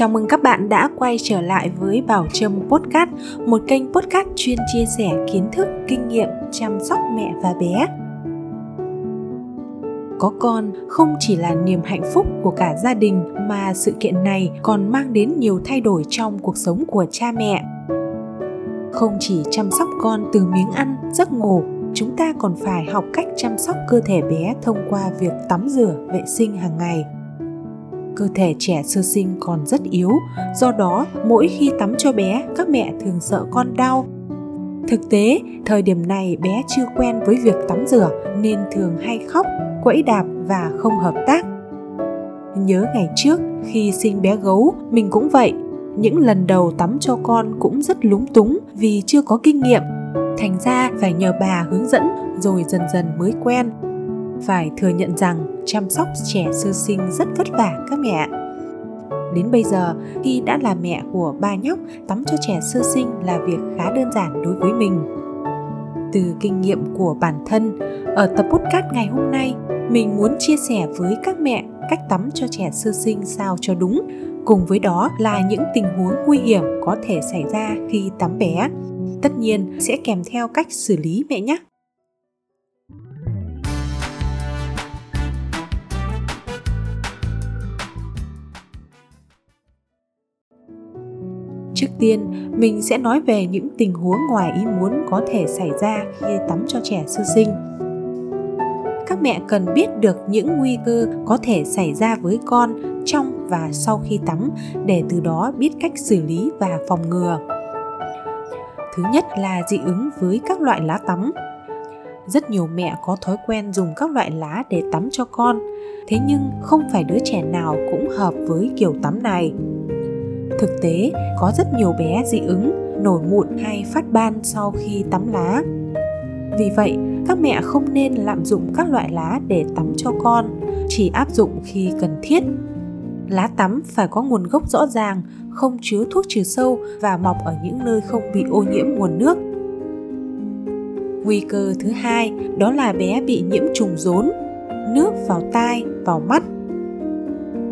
Chào mừng các bạn đã quay trở lại với Bảo Trâm Podcast, một kênh podcast chuyên chia sẻ kiến thức, kinh nghiệm, chăm sóc mẹ và bé. Có con không chỉ là niềm hạnh phúc của cả gia đình mà sự kiện này còn mang đến nhiều thay đổi trong cuộc sống của cha mẹ. Không chỉ chăm sóc con từ miếng ăn, giấc ngủ, chúng ta còn phải học cách chăm sóc cơ thể bé thông qua việc tắm rửa, vệ sinh hàng ngày. Cơ thể trẻ sơ sinh còn rất yếu, do đó mỗi khi tắm cho bé, các mẹ thường sợ con đau. Thực tế, thời điểm này bé chưa quen với việc tắm rửa nên thường hay khóc, quẫy đạp và không hợp tác. Nhớ ngày trước khi sinh bé gấu, mình cũng vậy. Những lần đầu tắm cho con cũng rất lúng túng vì chưa có kinh nghiệm. Thành ra phải nhờ bà hướng dẫn rồi dần dần mới quen. Phải thừa nhận rằng chăm sóc trẻ sơ sinh rất vất vả các mẹ. Đến bây giờ, khi đã là mẹ của ba nhóc, tắm cho trẻ sơ sinh là việc khá đơn giản đối với mình. Từ kinh nghiệm của bản thân, ở tập podcast ngày hôm nay, mình muốn chia sẻ với các mẹ cách tắm cho trẻ sơ sinh sao cho đúng, cùng với đó là những tình huống nguy hiểm có thể xảy ra khi tắm bé. Tất nhiên sẽ kèm theo cách xử lý mẹ nhé. Trước tiên, mình sẽ nói về những tình huống ngoài ý muốn có thể xảy ra khi tắm cho trẻ sơ sinh. Các mẹ cần biết được những nguy cơ có thể xảy ra với con trong và sau khi tắm để từ đó biết cách xử lý và phòng ngừa. Thứ nhất là dị ứng với các loại lá tắm. Rất nhiều mẹ có thói quen dùng các loại lá để tắm cho con, thế nhưng không phải đứa trẻ nào cũng hợp với kiểu tắm này. Thực tế, có rất nhiều bé dị ứng, nổi mụn hay phát ban sau khi tắm lá. Vì vậy, các mẹ không nên lạm dụng các loại lá để tắm cho con, chỉ áp dụng khi cần thiết. Lá tắm phải có nguồn gốc rõ ràng, không chứa thuốc trừ sâu và mọc ở những nơi không bị ô nhiễm nguồn nước. Nguy cơ thứ hai đó là bé bị nhiễm trùng rốn, nước vào tai, vào mắt.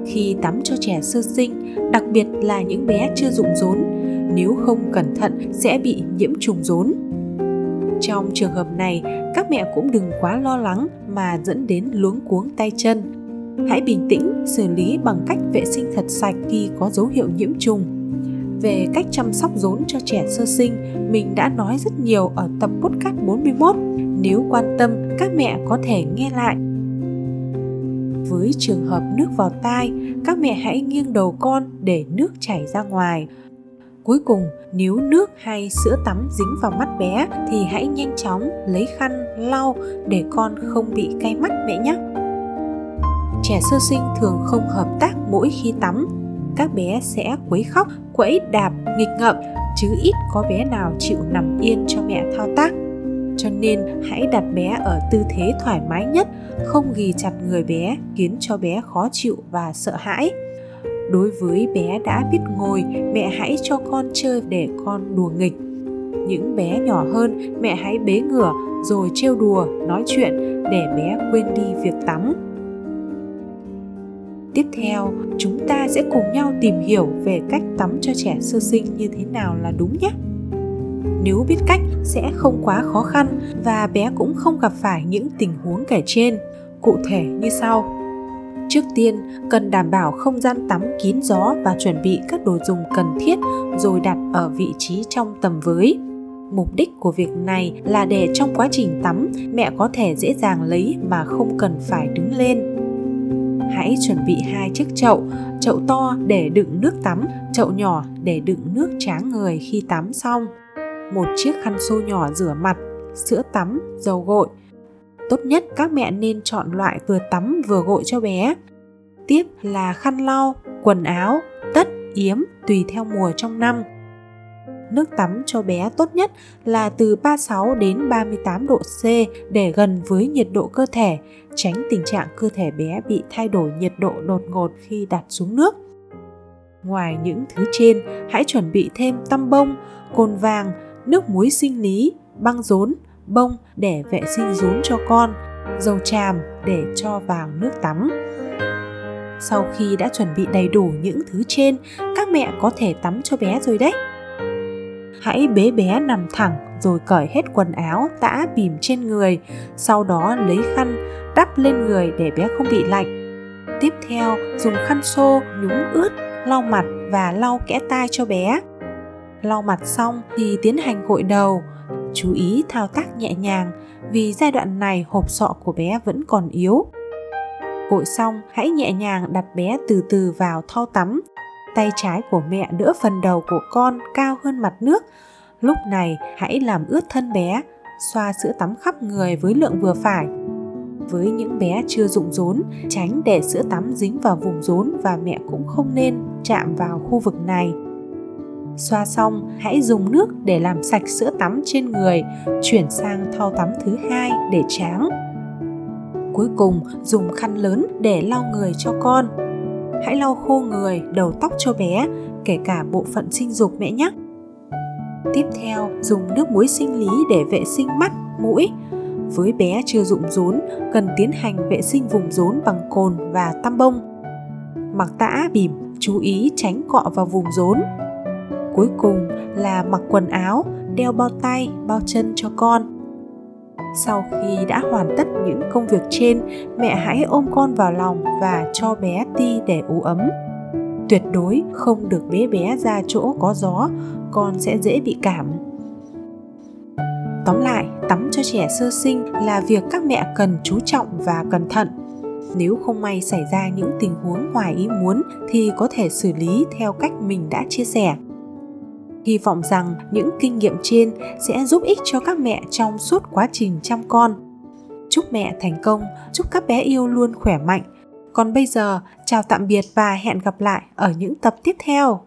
Khi tắm cho trẻ sơ sinh, đặc biệt là những bé chưa rụng rốn, nếu không cẩn thận sẽ bị nhiễm trùng rốn. Trong trường hợp này, các mẹ cũng đừng quá lo lắng mà dẫn đến luống cuống tay chân. Hãy bình tĩnh, xử lý bằng cách vệ sinh thật sạch khi có dấu hiệu nhiễm trùng. Về cách chăm sóc rốn cho trẻ sơ sinh, mình đã nói rất nhiều ở tập podcast 41. Nếu quan tâm, các mẹ có thể nghe lại. Với trường hợp nước vào tai, các mẹ hãy nghiêng đầu con để nước chảy ra ngoài. Cuối cùng, nếu nước hay sữa tắm dính vào mắt bé thì hãy nhanh chóng lấy khăn lau để con không bị cay mắt mẹ nhé. Trẻ sơ sinh thường không hợp tác mỗi khi tắm. Các bé sẽ quấy khóc, quẫy đạp, nghịch ngợm, chứ ít có bé nào chịu nằm yên cho mẹ thao tác. Cho nên hãy đặt bé ở tư thế thoải mái nhất, không ghì chặt người bé khiến cho bé khó chịu và sợ hãi. Đối với bé đã biết ngồi, mẹ hãy cho con chơi để con đùa nghịch. Những bé nhỏ hơn, mẹ hãy bế ngửa rồi trêu đùa, nói chuyện để bé quên đi việc tắm. Tiếp theo, chúng ta sẽ cùng nhau tìm hiểu về cách tắm cho trẻ sơ sinh như thế nào là đúng nhé. Nếu biết cách sẽ không quá khó khăn và bé cũng không gặp phải những tình huống kể trên, cụ thể như sau. Trước tiên, cần đảm bảo không gian tắm kín gió và chuẩn bị các đồ dùng cần thiết rồi đặt ở vị trí trong tầm với. Mục đích của việc này là để trong quá trình tắm, mẹ có thể dễ dàng lấy mà không cần phải đứng lên. Hãy chuẩn bị 2 chiếc chậu, chậu to để đựng nước tắm, chậu nhỏ để đựng nước tráng người khi tắm xong. Một chiếc khăn xô nhỏ rửa mặt, sữa tắm, dầu gội. Tốt nhất các mẹ nên chọn loại vừa tắm vừa gội cho bé. Tiếp là khăn lau, quần áo, tất, yếm tùy theo mùa trong năm. Nước tắm cho bé tốt nhất là từ 36 đến 38 độ C để gần với nhiệt độ cơ thể, tránh tình trạng cơ thể bé bị thay đổi nhiệt độ đột ngột khi đặt xuống nước. Ngoài những thứ trên, hãy chuẩn bị thêm tăm bông, cồn vàng, nước muối sinh lý, băng rốn, bông để vệ sinh rốn cho con, dầu tràm để cho vào nước tắm. Sau khi đã chuẩn bị đầy đủ những thứ trên, các mẹ có thể tắm cho bé rồi đấy. Hãy bế bé nằm thẳng rồi cởi hết quần áo, tã bìm trên người, sau đó lấy khăn đắp lên người để bé không bị lạnh. Tiếp theo, dùng khăn xô nhúng ướt, lau mặt và lau kẽ tai cho bé. Lau mặt xong thì tiến hành gội đầu. Chú ý thao tác nhẹ nhàng vì giai đoạn này hộp sọ của bé vẫn còn yếu. Gội xong, hãy nhẹ nhàng đặt bé từ từ vào thau tắm. Tay trái của mẹ đỡ phần đầu của con cao hơn mặt nước. Lúc này, hãy làm ướt thân bé, xoa sữa tắm khắp người với lượng vừa phải. Với những bé chưa rụng rốn, tránh để sữa tắm dính vào vùng rốn và mẹ cũng không nên chạm vào khu vực này. Xoa xong, hãy dùng nước để làm sạch sữa tắm trên người, chuyển sang thau tắm thứ hai để tráng. Cuối cùng, dùng khăn lớn để lau người cho con. Hãy lau khô người, đầu tóc cho bé, kể cả bộ phận sinh dục mẹ nhé. Tiếp theo, dùng nước muối sinh lý để vệ sinh mắt, mũi. Với bé chưa rụng rốn, cần tiến hành vệ sinh vùng rốn bằng cồn và tăm bông. Mặc tã bỉm, chú ý tránh cọ vào vùng rốn. Cuối cùng là mặc quần áo, đeo bao tay, bao chân cho con. Sau khi đã hoàn tất những công việc trên, mẹ hãy ôm con vào lòng và cho bé ti để ủ ấm. Tuyệt đối không được bế bé ra chỗ có gió, con sẽ dễ bị cảm. Tóm lại, tắm cho trẻ sơ sinh là việc các mẹ cần chú trọng và cẩn thận. Nếu không may xảy ra những tình huống ngoài ý muốn thì có thể xử lý theo cách mình đã chia sẻ. Hy vọng rằng những kinh nghiệm trên sẽ giúp ích cho các mẹ trong suốt quá trình chăm con. Chúc mẹ thành công, chúc các bé yêu luôn khỏe mạnh. Còn bây giờ, chào tạm biệt và hẹn gặp lại ở những tập tiếp theo.